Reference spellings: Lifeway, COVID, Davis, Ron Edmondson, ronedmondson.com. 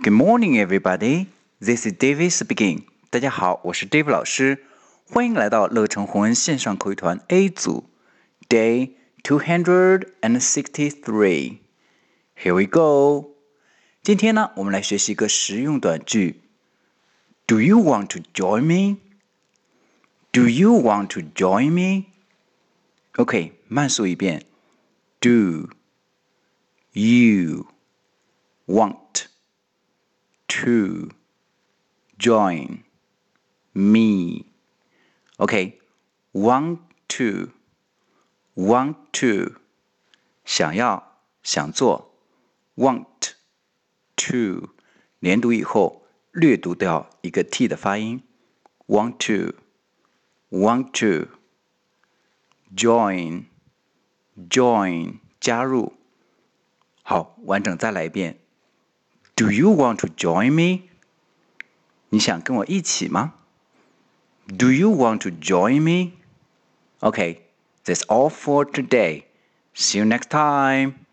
Good morning, everybody. This is Davis speaking. 大家好，我是 Davis 老师，欢迎来到乐成红恩线上口语团 A 组 Day 263. Here we go. 今天呢，我们来学习一个实用短句。Do you want to join me? Do you want to join me? OK， 慢速一遍。Do you want to join me? OK, want to 想要想做 want to 连读以后略读掉一个 t 的发音 want to join 加入。好，完整再来一遍。Do you want to join me? 你想跟我一起吗？ Do you want to join me? Okay, that's all for today. See you next time.